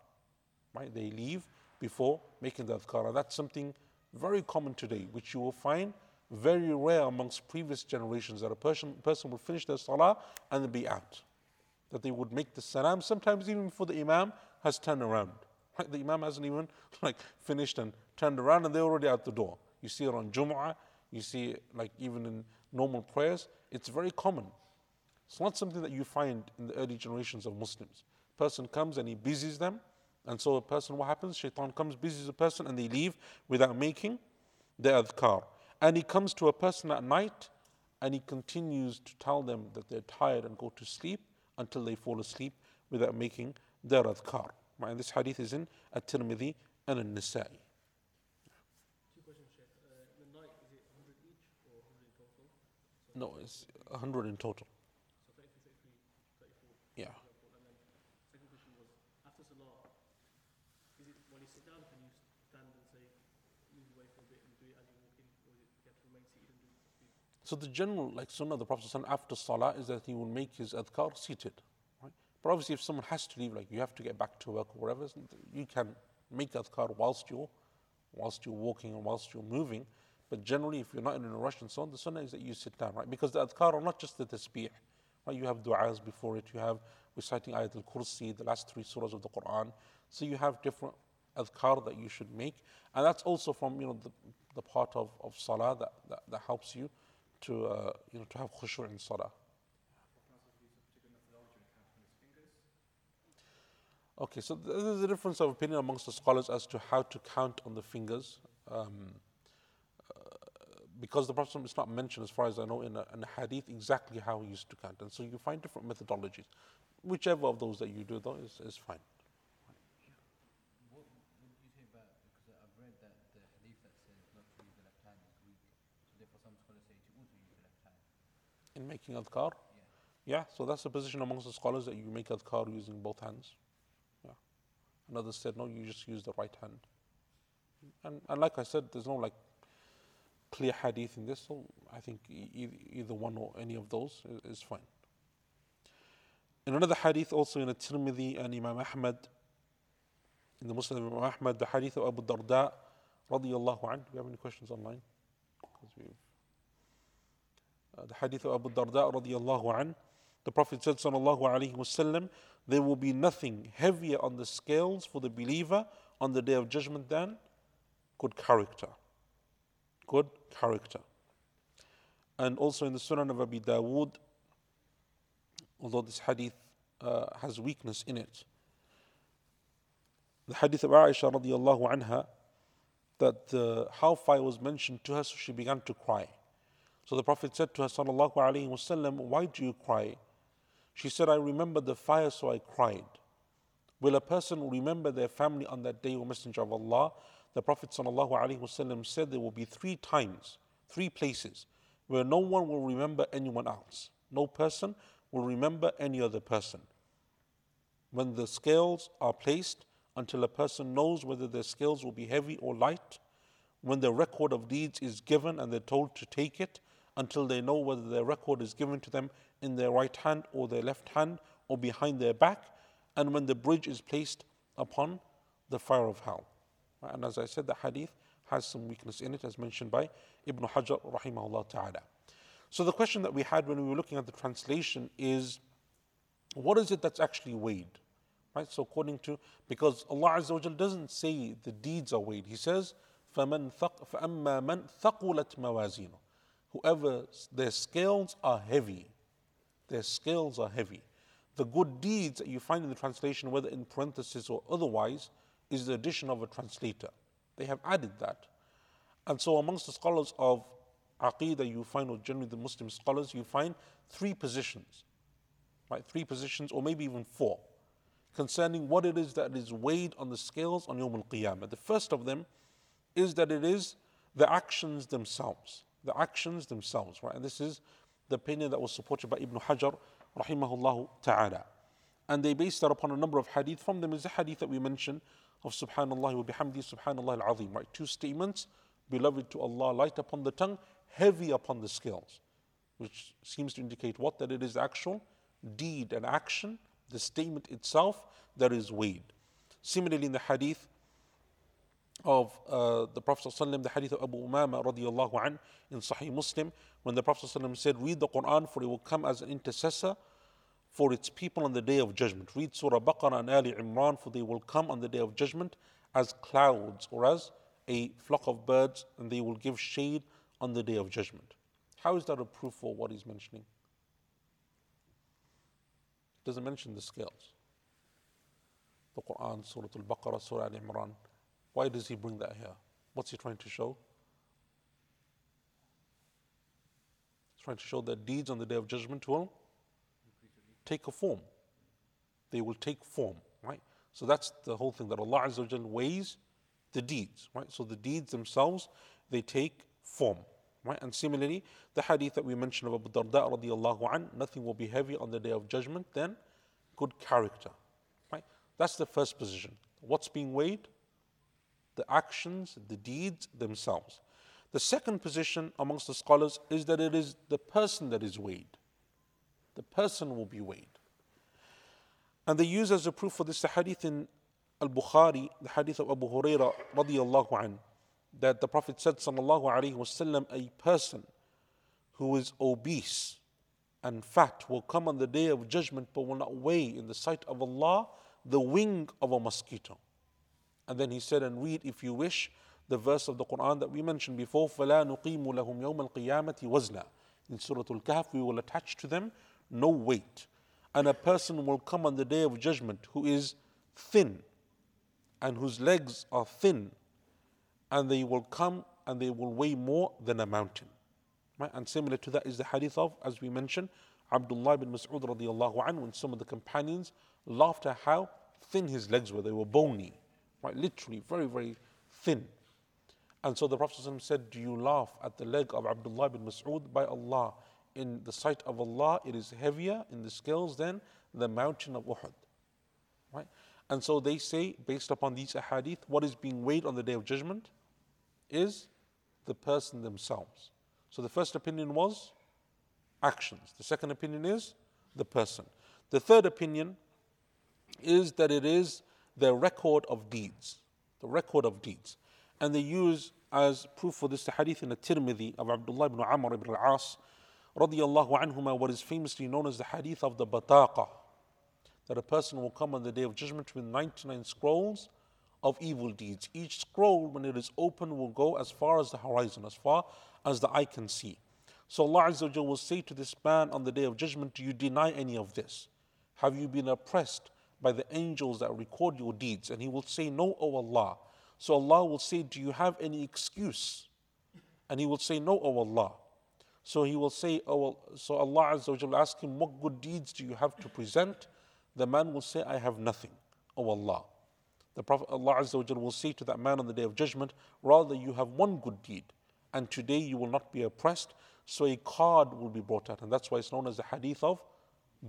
Right? They leave before making the adhkar. And that's something very common today, which you will find very rare amongst previous generations, that a person, person will finish their salah and be out. That they would make the salam, sometimes even before the imam has turned around. Right? The imam hasn't even like finished and turned around and they're already out the door. You see it on Jum'ah, you see it like even in normal prayers. It's very common. It's not something that you find in the early generations of Muslims. Person comes and he busies them, and so a person, what happens? Shaitan comes, busies a person, and they leave without making the adhkar. And he comes to a person at night and he continues to tell them that they're tired and go to sleep until they fall asleep without making their adhkar. And this hadith is in At-Tirmidhi and An-Nasai. Two questions, Shaykh. In the night, is it one hundred each or one hundred in total? So no, it's one hundred in total. So thirty-three, thirty-four. Yeah. And then the second question was, after Salah, is it when you sit down, can you stand and say, move away for a bit and do it as you walk in, or is it you have to remain seated and do it? So the general like sunnah of the Prophet after Salah is that he will make his adhkar seated. Right? But obviously if someone has to leave, like you have to get back to work or whatever, you can make adhkar whilst you're, whilst you're walking and whilst you're moving. But generally if you're not in a rush and so on, the sunnah is that you sit down, right? Because the adhkar are not just the tasbih. Right? You have du'as before it, you have reciting ayat al-kursi, the last three surahs of the Qur'an. So you have different adhkar that you should make. And that's also from, you know, the, the part of, of Salah that, that, that helps you to uh, you know, to have khushu' in salah. Okay, so there's a difference of opinion amongst the scholars as to how to count on the fingers, um, uh, because the Prophet is not mentioned, as far as I know, in a, in a hadith exactly how he used to count, and so you find different methodologies. Whichever of those that you do, though, is, is fine. In making adhkar? Yeah. yeah, so that's the position amongst the scholars, that you make adhkar using both hands. Yeah. Another said, no, you just use the right hand. And, and like I said, there's no like clear hadith in this, so I think e- either one or any of those is, is fine. In another hadith, also in At-Tirmidhi and Imam Ahmad, in the Muslim Imam Ahmad, the hadith of Abu Darda' radiyallahu anhu. Do you have any questions online? Uh, the hadith of Abu Darda radiyallahu an, the Prophet said sallallahu alayhi wasallam, there will be nothing heavier on the scales for the believer on the day of judgment than good character. Good character. And also in the Sunan of Abi Dawood, although this hadith uh, has weakness in it, the hadith of Aisha radiyallahu anha, that the hellfire was mentioned to her, so she began to cry. So the Prophet said to her, sallallahu alayhi wasallam, why do you cry? She said, I remember the fire, so I cried. Will a person remember their family on that day, O Messenger of Allah? The Prophet sallallahu alayhi wasallam said, there will be three times, three places, where no one will remember anyone else. No person will remember any other person. When the scales are placed, until a person knows whether their scales will be heavy or light. When the record of deeds is given and they're told to take it, until they know whether their record is given to them in their right hand or their left hand or behind their back, and when the bridge is placed upon the fire of hell. And as I said, the hadith has some weakness in it, as mentioned by Ibn Hajar rahimahullah ta'ala. So the question that we had when we were looking at the translation is, what is it that's actually weighed? Right? So according to, because Allah Azza wa Jal doesn't say the deeds are weighed. He says, فَمَنْ ثَقْ فَأَمَّا مَنْ ثَقُلَتْ مَوَازِينُهُ, whoever their scales are heavy, their scales are heavy. The good deeds that you find in the translation, whether in parentheses or otherwise, is the addition of a translator. They have added that. And so amongst the scholars of Aqeedah, you find, or generally the Muslim scholars, you find three positions, right? Three positions, or maybe even four, concerning what it is that is weighed on the scales on Yawm Al-Qiyamah. The first of them is that it is the actions themselves. The actions themselves, right? And this is the opinion that was supported by Ibn Hajar rahimahullah ta'ala. And they based that upon a number of hadith. From them is the hadith that we mentioned of subhanallah wa bihamdi, subhanallah al-azim, right? Two statements, beloved to Allah, light upon the tongue, heavy upon the scales, which seems to indicate what? That it is the actual deed and action the statement itself that is weighed. Similarly, in the hadith of uh, the Prophet ﷺ, the hadith of Abu Umama radiallahu an in Sahih Muslim, when the Prophet ﷺ said, read the Quran for it will come as an intercessor for its people on the day of judgment. Read Surah Baqarah and Ali Imran, for they will come on the day of judgment as clouds or as a flock of birds, and they will give shade on the day of judgment. How is that a proof for what he's mentioning? It doesn't mention the scales. The Quran, Surah Al-Baqarah, Surah Al-Imran. Why does he bring that here? What's he trying to show? He's trying to show that deeds on the day of judgment will take a form. They will take form, right? So that's the whole thing, that Allah Azza wa Jal weighs the deeds, right? So the deeds themselves, they take form, right? And similarly, the hadith that we mentioned of Abu Darda' radiallahu an, nothing will be heavy on the day of judgment than good character, right? That's the first position. What's being weighed? The actions, the deeds themselves. The second position amongst the scholars is that it is the person that is weighed. The person will be weighed. And they use as a proof for this the hadith in Al-Bukhari, the hadith of Abu Huraira radiallahu an, that the Prophet said sallallahu alayhi wasallam, a person who is obese and fat will come on the day of judgment but will not weigh in the sight of Allah the wing of a mosquito. And then he said, and read if you wish the verse of the Quran that we mentioned before, فَلَا نُقِيمُ لَهُمْ يَوْمَ الْقِيَامَةِ وَزْنًا. In Surah Al-Kahf, we will attach to them no weight. And a person will come on the day of judgment who is thin and whose legs are thin, and they will come and they will weigh more than a mountain. Right? And similar to that is the hadith of, as we mentioned, Abdullah ibn Mas'ud radiallahu anhu, when some of the companions laughed at how thin his legs were. They were bony, right? Literally very, very thin. And so the Prophet ﷺ said, do you laugh at the leg of Abdullah ibn Mas'ud? By Allah, in the sight of Allah, it is heavier in the scales than the mountain of Uhud. Right? And so they say, based upon these ahadith, what is being weighed on the day of judgment is the person themselves. So the first opinion was actions. The second opinion is the person. The third opinion is that it is the record of deeds. The record of deeds. And they use as proof for this the hadith in At-Tirmidhi of Abdullah ibn Amr ibn al-As radiyallahu anhuma, what is famously known as the hadith of the bataqa, that a person will come on the day of judgment with ninety-nine scrolls of evil deeds. Each scroll, when it is open, will go as far as the horizon, as far as the eye can see. So Allah Azza wa Jalla will say to this man on the day of judgment, do you deny any of this? Have you been oppressed by the angels that record your deeds? And he will say, no, O Allah. So Allah will say, do you have any excuse? And he will say, no, O Allah. So he will say, oh, so Allah Azza wa Jalla ask him, what good deeds do you have to present? The man will say, I have nothing, O Allah. The Prophet Allah Azza wa Jalla will say to that man on the day of judgment, rather you have one good deed, and today you will not be oppressed. So a card will be brought out, and that's why it's known as the hadith of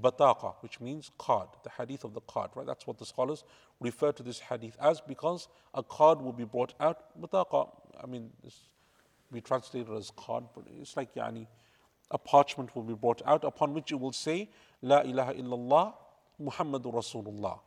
Bataqa, which means card, the hadith of the card, right? That's what the scholars refer to this hadith as, because a card will be brought out. Bataqa, I mean, we translate it as card, but it's like yani, a parchment will be brought out upon which it will say, La ilaha illallah, Muhammadur Rasulullah.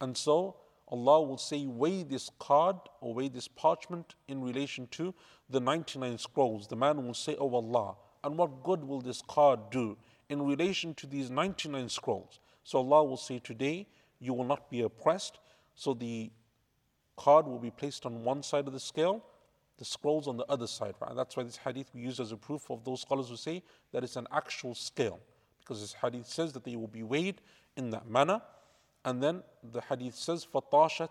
And so Allah will say, weigh this card or weigh this parchment in relation to the ninety-nine scrolls. The man will say, Oh Allah, and what good will this card do in relation to these ninety-nine scrolls? So Allah will say, today you will not be oppressed. So the card will be placed on one side of the scale, the scrolls on the other side. Right? And that's why this hadith we use as a proof of those scholars who say that it's an actual scale, because this hadith says that they will be weighed in that manner. And then the hadith says, فَطَاشَتْ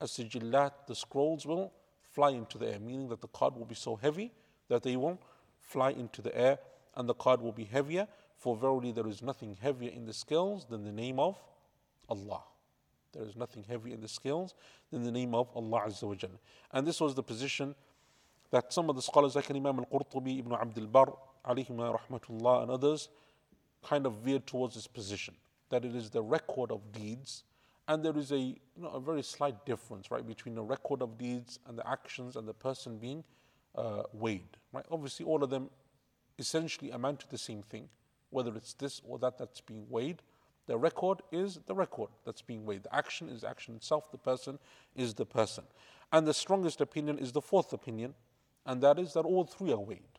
السِّجِلَّاتِ, the scrolls will fly into the air, meaning that the card will be so heavy that they will fly into the air, and the card will be heavier. For verily there is nothing heavier in the scales than the name of Allah. There is nothing heavier in the scales than the name of Allah Azza wa Jalla. And this was the position that some of the scholars like Imam Al-Qurtubi, Ibn Abdul Bar, alayhima rahmatullah, and others kind of veered towards this position, that it is the record of deeds. And there is a, you know, a very slight difference, right, between the record of deeds and the actions and the person being uh, weighed. Right? Obviously all of them essentially amount to the same thing, whether it's this or that that's being weighed, The record is the record that's being weighed. The action is action itself. The person is the person. And the strongest opinion is the fourth opinion, and that is that all three are weighed,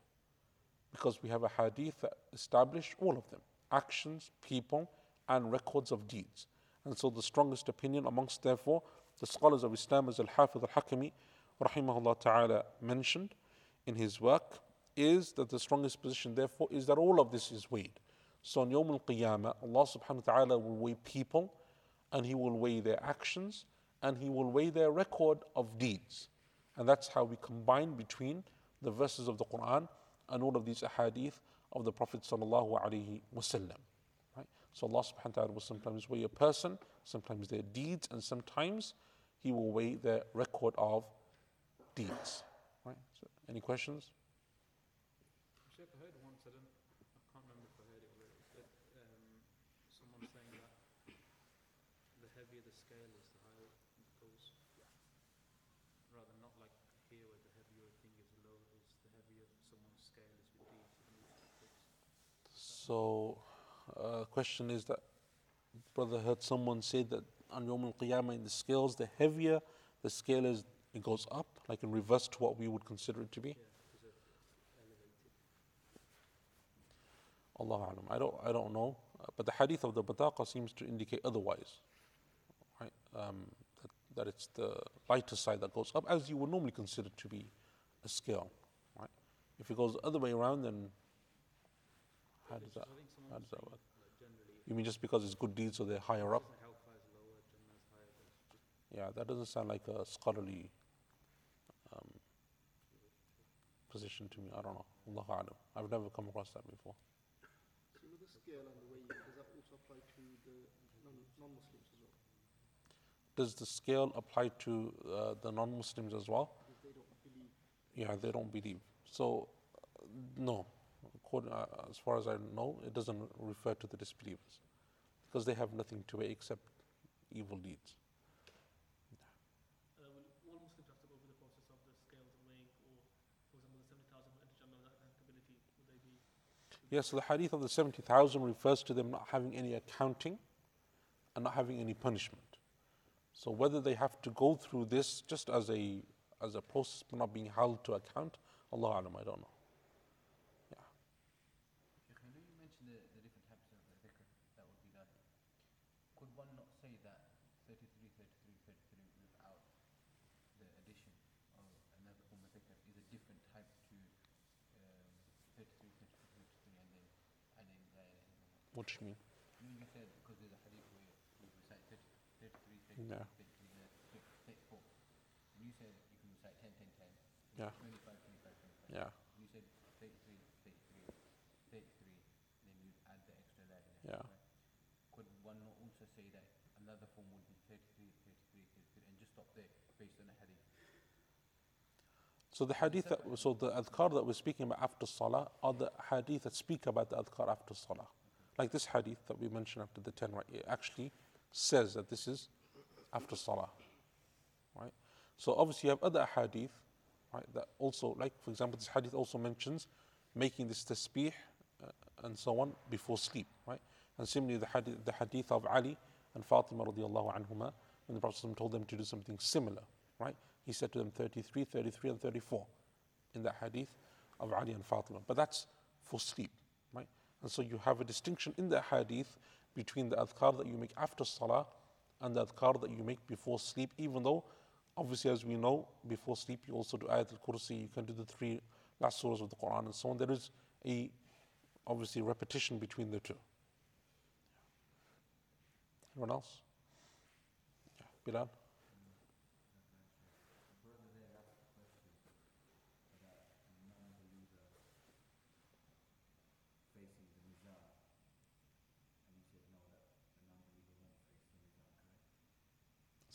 because we have a hadith that establish all of them: actions, people, and records of deeds. And so the strongest opinion amongst, therefore, the scholars of Islam, as Al-Hafiz Al-Hakimi rahimahullah ta'ala mentioned in his work, is that the strongest position, therefore, is that all of this is weighed. So on Yawm Al-Qiyamah, Allah subhanahu wa ta'ala will weigh people, and He will weigh their actions, and He will weigh their record of deeds. And that's how we combine between the verses of the Qur'an and all of these ahadith of the Prophet sallallahu alaihi wasallam. So Allah subhanahu wa ta'ala will sometimes weigh a person, sometimes their deeds, and sometimes He will weigh their record of deeds. Right? So, any questions? Shaykh, I heard once, I, don't, I can't remember if I heard it already, but um, someone saying that the heavier the scale is, the higher it goes. Rather not like here where the heavier a thing is low, it's the heavier someone's scale is with deeds. So... Uh, question is that brother heard someone say that on Yawm Al-Qiyamah, in the scales, the heavier the scale is, it goes up, like in reverse to what we would consider it to be. Allahu A'lam. I don't, I don't know, uh, but the hadith of the Bataqa seems to indicate otherwise, right? Um, that, that it's the lighter side that goes up, as you would normally consider to be a scale, right? If it goes the other way around, then how does that? How does that work? You mean just because it's good deeds, so they're higher up? Yeah, that doesn't sound like a scholarly um, position to me. I don't know. Allahu A'lam. I've never come across that before. So with the scale and the weighing, does that also apply to the non-Muslims as well? Does the scale apply to uh, the non-Muslims as well? Because they don't believe. Yeah, they don't believe. So, uh, no. As far as I know, it doesn't refer to the disbelievers, because they have nothing to weigh except evil deeds. Uh, will all Muslims have to go through the process of the scales and weighing, or for example, the seventy thousand who entered Jannah without accountability, would they be? Yes, so the hadith of the seventy thousand refers to them not having any accounting and not having any punishment. So whether they have to go through this just as a as a process, but not being held to account, Allahu A'lam, I don't know. What do you mean? You said because there's a hadith where you recite thirty-three, thirty-three, yeah. thirty-four. And you said you can recite ten, ten, ten. Yeah. twenty-five, twenty-five, twenty-five. Yeah. And you said thirty-three, thirty-three, thirty-three, and then you add the extra line. Yeah. Right? Could one not also say that another form would be thirty-three, thirty-three, thirty-three, and just stop there based on the hadith? So the hadith, that, so the adhkar that we're speaking about after salah are the hadith that speak about the adhkar after salah. Like this hadith that we mentioned after the ten, right? It actually says that this is after salah, right? So obviously you have other hadith, right? That also, like for example, this hadith also mentions making this tasbih uh, and so on before sleep, right? And similarly, the hadith, the hadith of Ali and Fatima radiyallahu anhuma, when the Prophet told them to do something similar, right? He said to them thirty-three, thirty-three, and thirty-four in that hadith of Ali and Fatima. But that's for sleep, right? And so you have a distinction in the hadith between the adhkar that you make after salah and the adhkar that you make before sleep, even though, obviously, as we know, before sleep you also do ayat al-kursi, you can do the three last surahs of the Qur'an and so on. There is a, obviously, repetition between the two. Anyone else? Yeah. Bilal?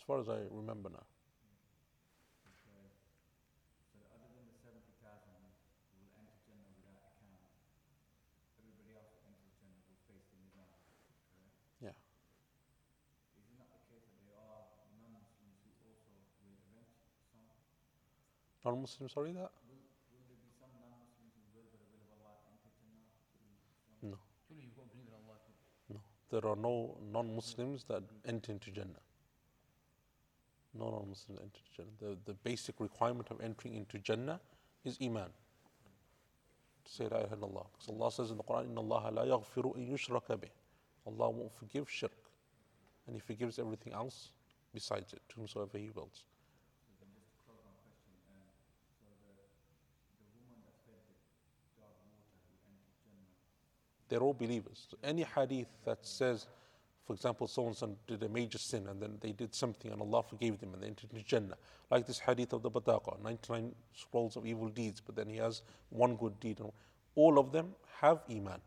As far as I remember now. Okay. So other than the seventy thousand who will enter Jannah without account, everybody else who enters Jannah will face the Mizan, correct? Yeah. Is it not the case that there are non-Muslims who also will avenge some? Non-Muslims, sorry, that? Will, will there be some non-Muslims who will, but the will of Allah enter Jannah? No. Surely you won't believe in Allah. No. there are no non-Muslims that enter into Jannah. No non-Muslims enter Jannah. The, the basic requirement of entering into Jannah is Iman. To say La ilaha illallah. Because Allah says in the Quran, Inna Allah la yaghfiru an yushraka bih. Allah won't forgive shirk. And He forgives everything else besides it, to whomsoever He wills. They're all believers. So any hadith that says, for example, so-and-so did a major sin and then they did something and Allah forgave them and they entered into Jannah. Like this hadith of the Bataqa, ninety-nine scrolls of evil deeds, but then he has one good deed. All of them have Iman.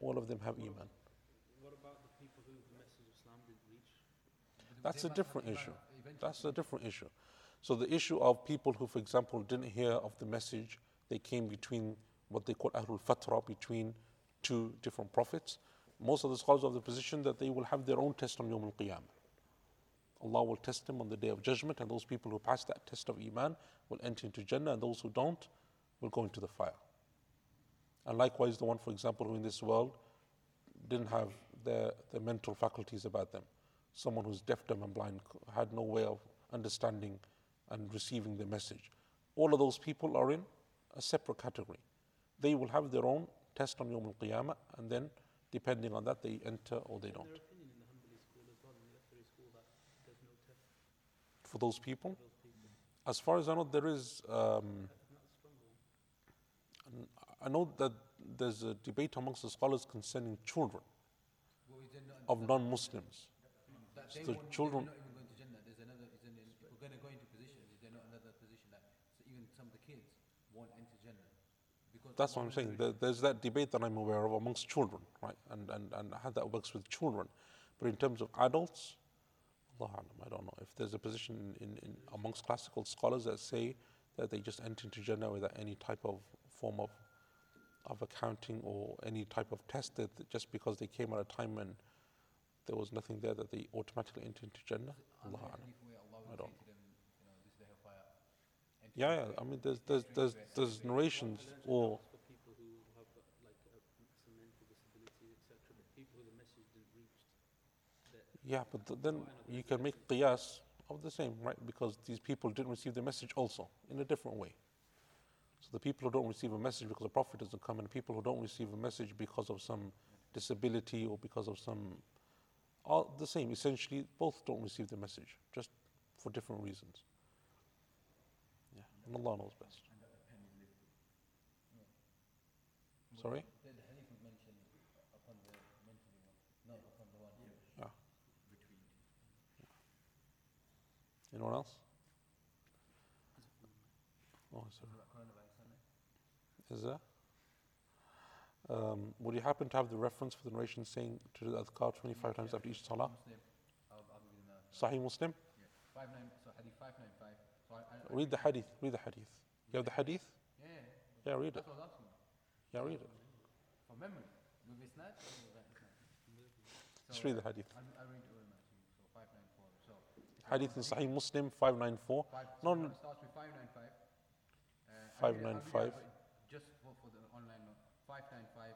All of them have Iman. What about the people who the message of Islam didn't reach? That's a different issue. That's a different issue. So the issue of people who, for example, didn't hear of the message, they came between what they call Ahlul Fatra, between two different prophets. Most of the scholars of the position that they will have their own test on Yawm Al-Qiyamah. Allah will test them on the Day of Judgment, and those people who pass that test of Iman will enter into Jannah, and those who don't will go into the fire. And likewise, the one, for example, who in this world didn't have their, their mental faculties about them, someone who's deaf, dumb and blind, had no way of understanding and receiving the message. All of those people are in a separate category. They will have their own test on Yawm Al-Qiyamah, and then depending on that, they enter or they don't. For those people, as far as I know, there is. Um, I know that there's a debate amongst the scholars concerning children of non-Muslims. So children. That's what I'm saying. There's that debate that I'm aware of amongst children, right? And and, and how that works with children. But in terms of adults, Allah alam, I don't know. If there's a position in, in amongst classical scholars that say that they just enter into Jannah without any type of form of of accounting or any type of test, that just because they came at a time when there was nothing there, that they automatically enter into Jannah, Allah alam. I don't know. Yeah, yeah, I mean, there's there's there's, there's narrations or people who have like some mental disability, et cetera. People who the message didn't reach. Yeah, but th- then you can make qiyas of the same, right? Because these people didn't receive the message also in a different way. So the people who don't receive a message because the prophet doesn't come, and people who don't receive a message because of some disability or because of some, are the same. Essentially, both don't receive the message, just for different reasons. And Allah knows best. Sorry? Yeah. Anyone else? Oh, sorry. Is there? Um, would you happen to have the reference for the narration saying to do the adhkar twenty-five times after each salah? Sahih Muslim? five ninety-five. Read the hadith, read the hadith. You have the hadith? Yeah, yeah, yeah read it. Yeah, read it. For memory, will be snatched? Just read the hadith. I read it all so five ninety-four. Hadith in Sahih Muslim, five ninety-four. No, no. It starts with five ninety-five. five ninety-five. Just for the online note. five ninety-five,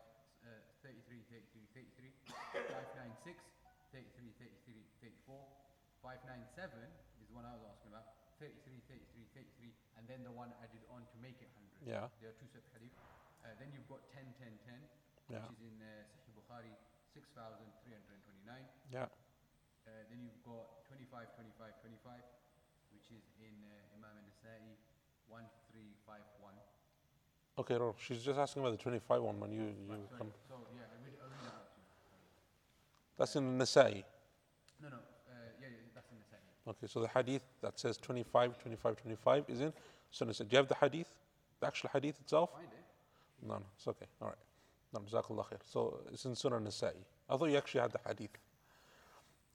thirty-three, thirty-three, thirty-three. five ninety-six, thirty-three, thirty-three, thirty-four. five ninety-seven is the one I was asking about. thirty-three, thirty-three, thirty-three, and then the one added on to make it one hundred. Yeah. There are two separate hadith. Uh, then you've got ten, ten, ten, yeah, which is in uh, Sahih Bukhari, six thousand three hundred twenty-nine. Yeah. Uh, then you've got twenty-five, twenty-five, twenty-five, which is in uh, Imam Al-Nasai, one three five one. Okay, no, she's just asking about the twenty-five one when you... you right, come. So, yeah, I read, I read that out to you. That's in Nasai? No, no. Okay, so the hadith that says twenty-five, twenty-five, twenty-five is in Sunnah. So do you have the hadith, the actual hadith itself? No, no, it's okay. All right. No, Jazakallah khair. So it's in Sunnah Nasai. I thought you actually had the hadith.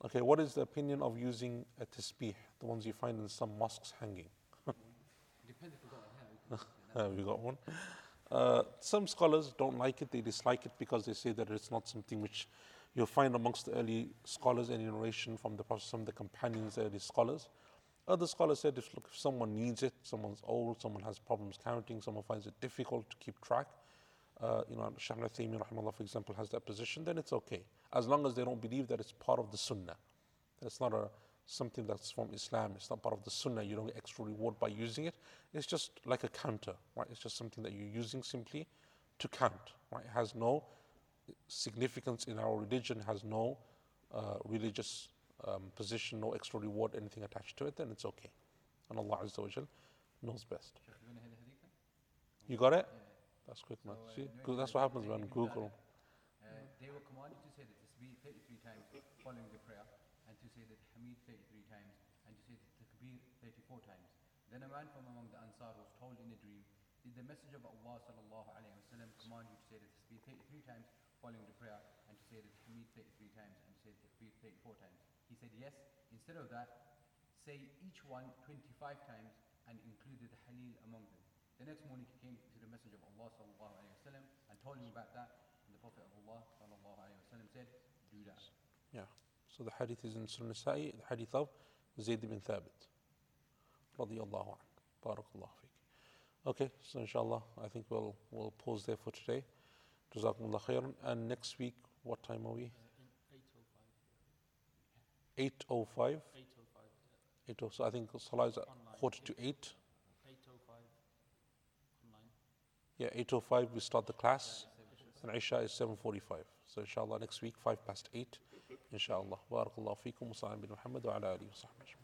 Okay, what is the opinion of using a tasbih, the ones you find in some mosques hanging? Depends if we got one. We got one. Uh, some scholars don't like it. They dislike it because they say that it's not something which... You'll find amongst the early scholars any narration from the Prophet, some of the companions, the early scholars. Other scholars said, if, look, if someone needs it, someone's old, someone has problems counting, someone finds it difficult to keep track, uh, you know, Shaykh Muhammad al Amin, for example, has that position, then it's okay. As long as they don't believe that it's part of the Sunnah. That's not a, something that's from Islam, it's not part of the Sunnah, you don't get extra reward by using it. It's just like a counter, right? It's just something that you're using simply to count, right? It has no significance in our religion, has no uh, religious um, position, no extra reward, anything attached to it, then it's okay. And Allah Azza wa Jal knows best. You got it? Yeah. That's quick, man. So, uh, See, no, that's what happens when Google. Uh, they were commanded to say the Tasbih thirty-three times following the prayer, and to say the Hamid thirty-three times, and to say the Takbir thirty-four times. Then a man from among the Ansar was told in a dream, did the Messenger of Allah sallallahu alayhi wa sallam command you to say the Tasbih thirty-three times following the prayer, and to say the Hamid thirty-three times, and to say the Takbir thirty-four times? He said yes. Instead of that, say each one twenty-five times, and included the Halil among them. The next morning he came to the Messenger of Allah sallallahu alayhi wa sallam and told him about that, and the Prophet of Allah sallallahu alayhi wa sallam said, do that. Yeah, so the hadith is in Sunan al-Nasai, the hadith of Zayd ibn Thabit, radiyallahu anhu, barakallahu feek. Okay, so inshallah, I think we'll we'll pause there for today. Jazakumullah khairan. And next week, what time are we? Uh, eight oh five. eight oh five. eight oh five. So I think Salah is at quarter to eight. Yeah, eight oh five we start the class, and Isha is seven forty-five. So inshallah next week, five past eight, inshallah. Barakallahu feekum, wa sallam bin Muhammad wa ala alihi wa sahbihi.